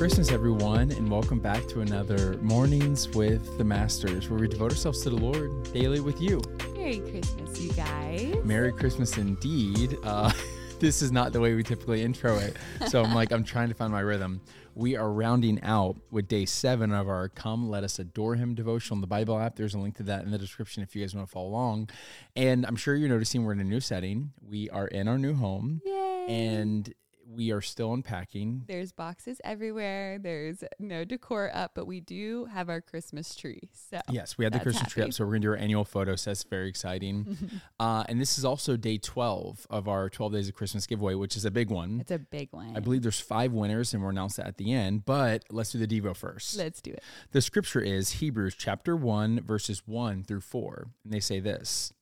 Christmas, everyone, and welcome back to another Mornings with the Masters, where we devote ourselves to the Lord daily with you. Merry Christmas, you guys. Merry Christmas indeed. This is not the way we typically intro it, so I'm trying to find my rhythm. We are rounding out with day 7 of our Come Let Us Adore Him devotional in the Bible app. There's a link to that in the description if you guys want to follow along. And I'm sure you're noticing we're in a new setting. We are in our new home. Yay! And we are still unpacking. There's boxes everywhere. There's no decor up, but we do have our Christmas tree. So yes, we had the Christmas tree up, so we're going to do our annual photo, so that's very exciting. And this is also day 12 of our 12 Days of Christmas giveaway, which is a big one. It's a big one. I believe there's 5 winners, and we'll announce that at the end, but let's do the Devo first. Let's do it. The scripture is Hebrews chapter 1, verses 1-4, and they say this.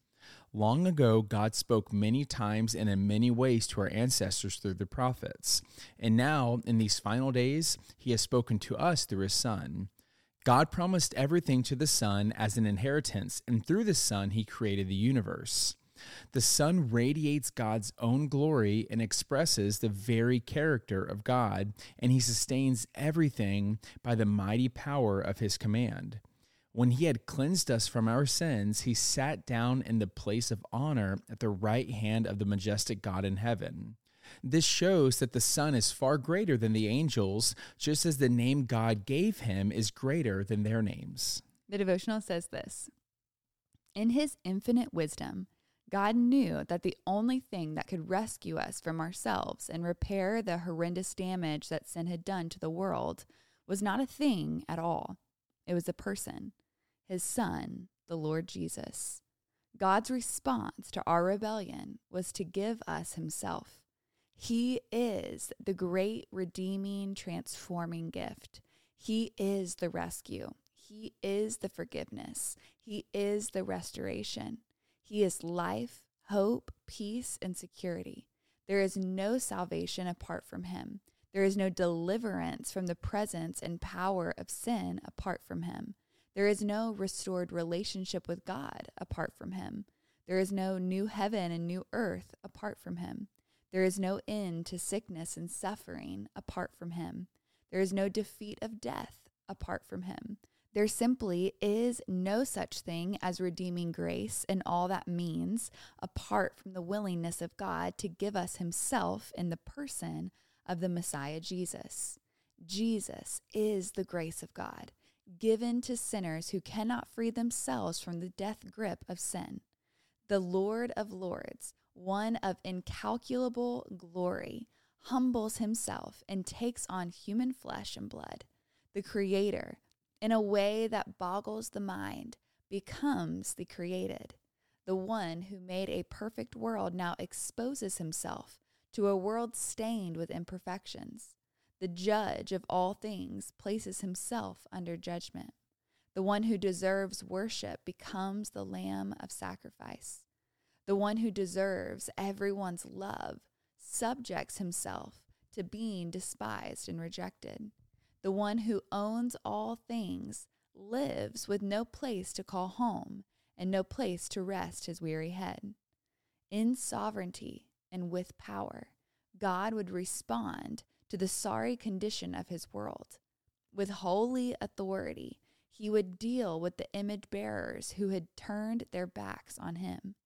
Long ago, God spoke many times and in many ways to our ancestors through the prophets. And now, in these final days, he has spoken to us through his Son. God promised everything to the Son as an inheritance, and through the Son, he created the universe. The Son radiates God's own glory and expresses the very character of God, and he sustains everything by the mighty power of his command. When he had cleansed us from our sins, he sat down in the place of honor at the right hand of the majestic God in heaven. This shows that the Son is far greater than the angels, just as the name God gave him is greater than their names. The devotional says this. In his infinite wisdom, God knew that the only thing that could rescue us from ourselves and repair the horrendous damage that sin had done to the world was not a thing at all. It was a person. His Son, the Lord Jesus. God's response to our rebellion was to give us himself. He is the great redeeming, transforming gift. He is the rescue. He is the forgiveness. He is the restoration. He is life, hope, peace, and security. There is no salvation apart from him. There is no deliverance from the presence and power of sin apart from him. There is no restored relationship with God apart from him. There is no new heaven and new earth apart from him. There is no end to sickness and suffering apart from him. There is no defeat of death apart from him. There simply is no such thing as redeeming grace and all that means apart from the willingness of God to give us himself in the person of the Messiah Jesus. Jesus is the grace of God, given to sinners who cannot free themselves from the death grip of sin. The Lord of Lords, one of incalculable glory, humbles himself and takes on human flesh and blood. The Creator, in a way that boggles the mind, becomes the created. The one who made a perfect world now exposes himself to a world stained with imperfections. The judge of all things places himself under judgment. The one who deserves worship becomes the lamb of sacrifice. The one who deserves everyone's love subjects himself to being despised and rejected. The one who owns all things lives with no place to call home and no place to rest his weary head. In sovereignty and with power, God would respond to the sorry condition of his world. With holy authority, he would deal with the image bearers who had turned their backs on him.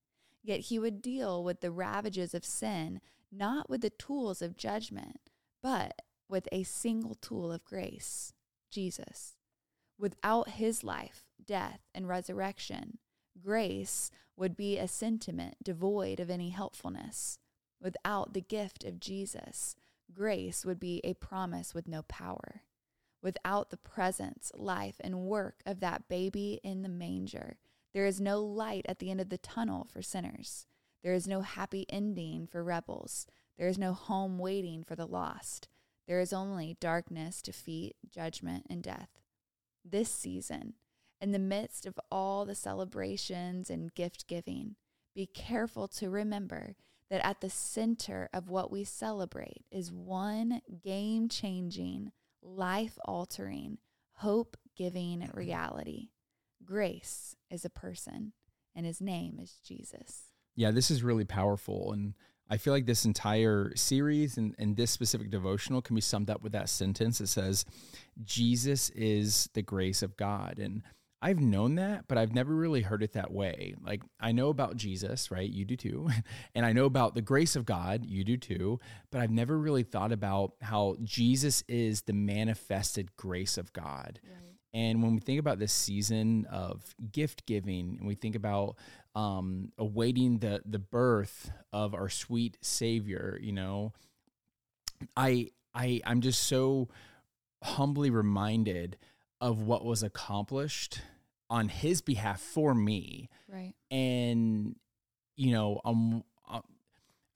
Yet he would deal with the ravages of sin, not with the tools of judgment, but with a single tool of grace, Jesus. Without his life, death, and resurrection, grace would be a sentiment devoid of any helpfulness. Without the gift of Jesus, grace would be a promise with no power. Without the presence, life, and work of that baby in the manger, there is no light at the end of the tunnel for sinners. There is no happy ending for rebels. There is no home waiting for the lost. There is only darkness, defeat, judgment, and death. This season, in the midst of all the celebrations and gift-giving, be careful to remember that at the center of what we celebrate is one game-changing, life-altering, hope-giving reality. Grace is a person, and his name is Jesus. Yeah, this is really powerful, and I feel like this entire series and this specific devotional can be summed up with that sentence that says, Jesus is the grace of God. And I've known that, but I've never really heard it that way. Like, I know about Jesus, right? You do too. And I know about the grace of God. You do too. But I've never really thought about how Jesus is the manifested grace of God. Right. And when we think about this season of gift giving, and we think about awaiting the birth of our sweet Savior, you know, I'm just so humbly reminded of what was accomplished on His behalf for me, right? And you know,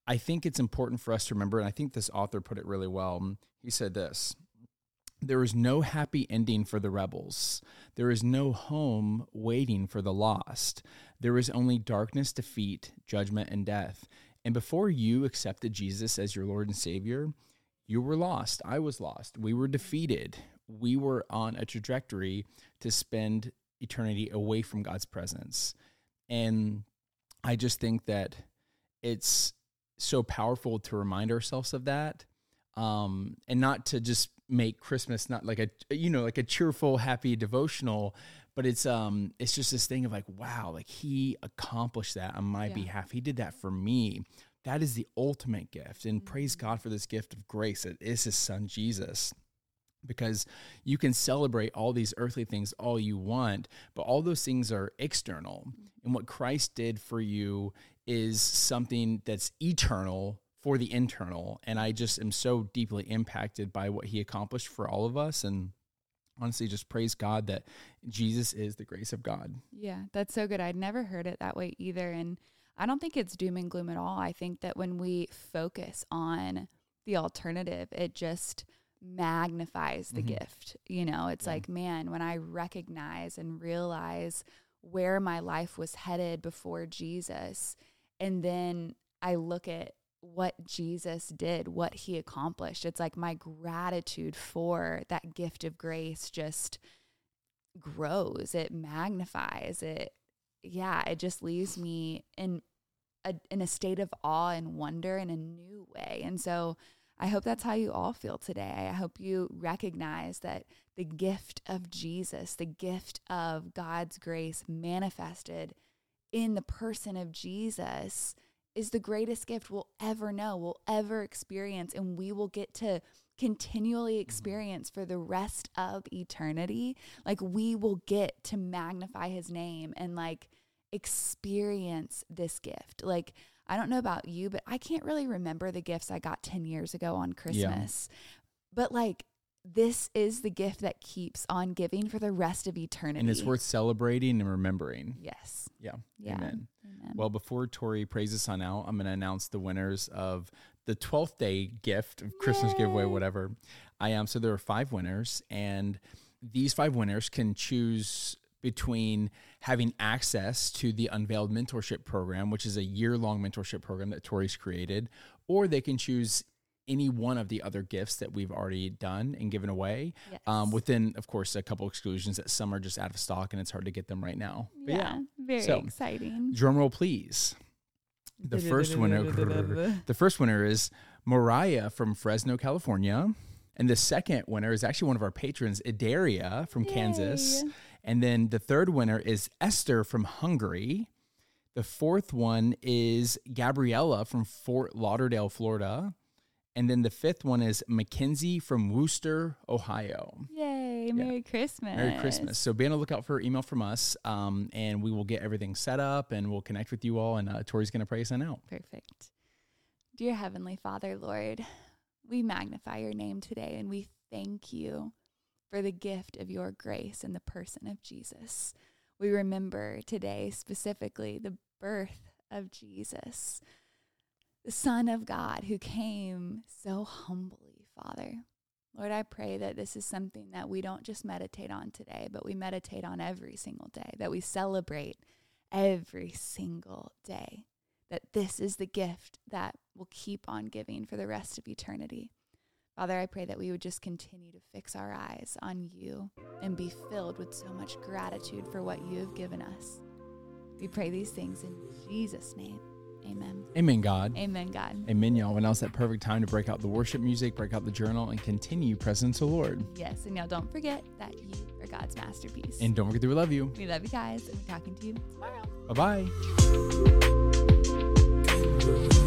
I think it's important for us to remember, and I think this author put it really well. He said this. There is no happy ending for the rebels. There is no home waiting for the lost. There is only darkness, defeat, judgment, and death. And before you accepted Jesus as your Lord and Savior, you were lost. I was lost. We were defeated. We were on a trajectory to spend eternity away from God's presence. And I just think that it's so powerful to remind ourselves of that. And not to just make Christmas not like a cheerful, happy devotional, but it's just this thing of like, wow, like He accomplished that on my behalf. He did that for me. That is the ultimate gift. And praise God for this gift of grace that is His Son, Jesus, because you can celebrate all these earthly things all you want, but all those things are external. And what Christ did for you is something that's eternal for the internal. And I just am so deeply impacted by what He accomplished for all of us. And honestly, just praise God that Jesus is the grace of God. Yeah, that's so good. I'd never heard it that way either. And I don't think it's doom and gloom at all. I think that when we focus on the alternative, it just magnifies the gift. You know, it's like, man, when I recognize and realize where my life was headed before Jesus, and then I look at what Jesus did, what He accomplished. It's like my gratitude for that gift of grace just grows. It magnifies it. Yeah. It just leaves me in a state of awe and wonder in a new way. And so I hope that's how you all feel today. I hope you recognize that the gift of Jesus, the gift of God's grace manifested in the person of Jesus, is the greatest gift we'll ever know, we'll ever experience, and we will get to continually experience for the rest of eternity. Like, we will get to magnify His name and like experience this gift. Like, I don't know about you, but I can't really remember the gifts I got 10 years ago on Christmas, but like, this is the gift that keeps on giving for the rest of eternity. And it's worth celebrating and remembering. Yes. Yeah. Amen. Well, before Tori prays us on out, I'm going to announce the winners of the 12th day gift, Christmas giveaway, whatever I am. So there are 5 winners, and these 5 winners can choose between having access to the Unveiled Mentorship Program, which is a year-long mentorship program that Tori's created, or they can choose any one of the other gifts that we've already done and given away, within, of course, a couple exclusions that some are just out of stock and it's hard to get them right now. But very exciting. Drum roll, please. The first winner is Mariah from Fresno, California. And the second winner is actually one of our patrons, Idaria from Kansas. And then the third winner is Esther from Hungary. The fourth one is Gabriella from Fort Lauderdale, Florida. And then the fifth one is Mackenzie from Wooster, Ohio. Yay, Merry Christmas. Merry Christmas. So be on the lookout for an email from us, and we will get everything set up, and we'll connect with you all, and Tori's going to pray us on out. Perfect. Dear Heavenly Father, Lord, we magnify your name today, and we thank you for the gift of your grace in the person of Jesus. We remember today specifically the birth of Jesus, the Son of God, who came so humbly, Father. Lord, I pray that this is something that we don't just meditate on today, but we meditate on every single day, that we celebrate every single day, that this is the gift that will keep on giving for the rest of eternity. Father, I pray that we would just continue to fix our eyes on you and be filled with so much gratitude for what you have given us. We pray these things in Jesus' name. Amen. Amen, God. Amen, God. Amen, y'all. Well, now's that perfect time to break out the worship music, break out the journal, and continue pressing to the Lord. Yes, and y'all don't forget that you are God's masterpiece. And don't forget that we love you. We love you guys, and we're talking to you tomorrow. Bye-bye.